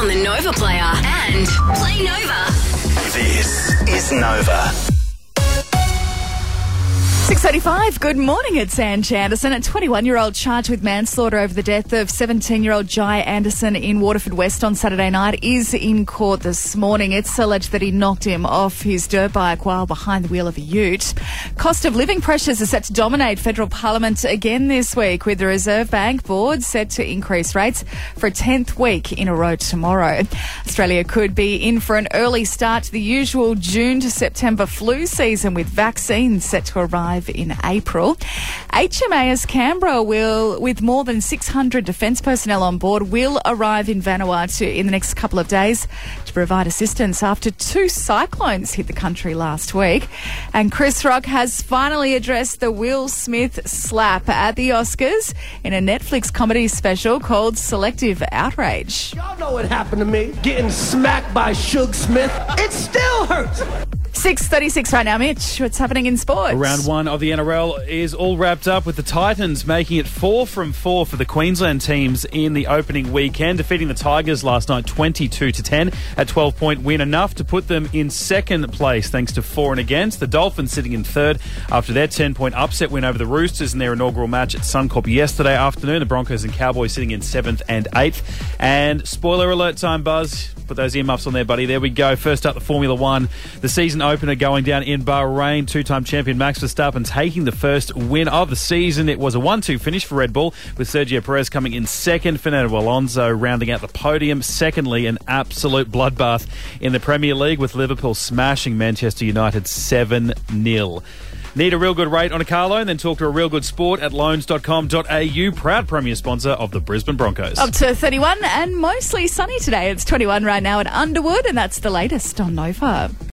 on the Nova player and Play Nova. This is Nova. 6:35, good morning, it's Ange Anderson. A 21-year-old charged with manslaughter over the death of 17-year-old Jai Anderson in Waterford West on Saturday night is in court this morning. It's alleged that he knocked him off his dirt bike while behind the wheel of a ute. Cost of living pressures are set to dominate federal parliament again this week, with the Reserve Bank board set to increase rates for a 10th week in a row tomorrow. Australia could be in for an early start to the usual June to September flu season, with vaccines set to arrive in April. HMAS Canberra will, with more than 600 defence personnel on board, will arrive in Vanuatu in the next couple of days to provide assistance after two cyclones hit the country last week. And Chris Rock has finally addressed the Will Smith slap at the Oscars in a Netflix comedy special called Selective Outrage. Y'all know what happened to me, getting smacked by Suge Smith. It still hurts. 6:36 right now, Mitch. What's happening in sports? Round one of the NRL is all wrapped up, with the Titans making it 4 from 4 for the Queensland teams in the opening weekend, defeating the Tigers last night 22-10, a 12-point win enough to put them in second place thanks to for and against. The Dolphins sitting in third after their 10-point upset win over the Roosters in their inaugural match at Suncorp yesterday afternoon. The Broncos and Cowboys sitting in 7th and 8th. And spoiler alert time, Buzz. Put those earmuffs on there, buddy. There we go. First up, the Formula One. The season opener going down in Bahrain. Two-time champion Max Verstappen taking the first win of the season. It was a 1-2 finish for Red Bull, with Sergio Perez coming in second, Fernando Alonso rounding out the podium. Secondly, an absolute bloodbath in the Premier League, with Liverpool smashing Manchester United 7-0. Need a real good rate on a car loan? Then talk to a real good sport at loans.com.au. Proud premier sponsor of the Brisbane Broncos. Up to 31 and mostly sunny today. It's 21 right now at Underwood, and that's the latest on Nova.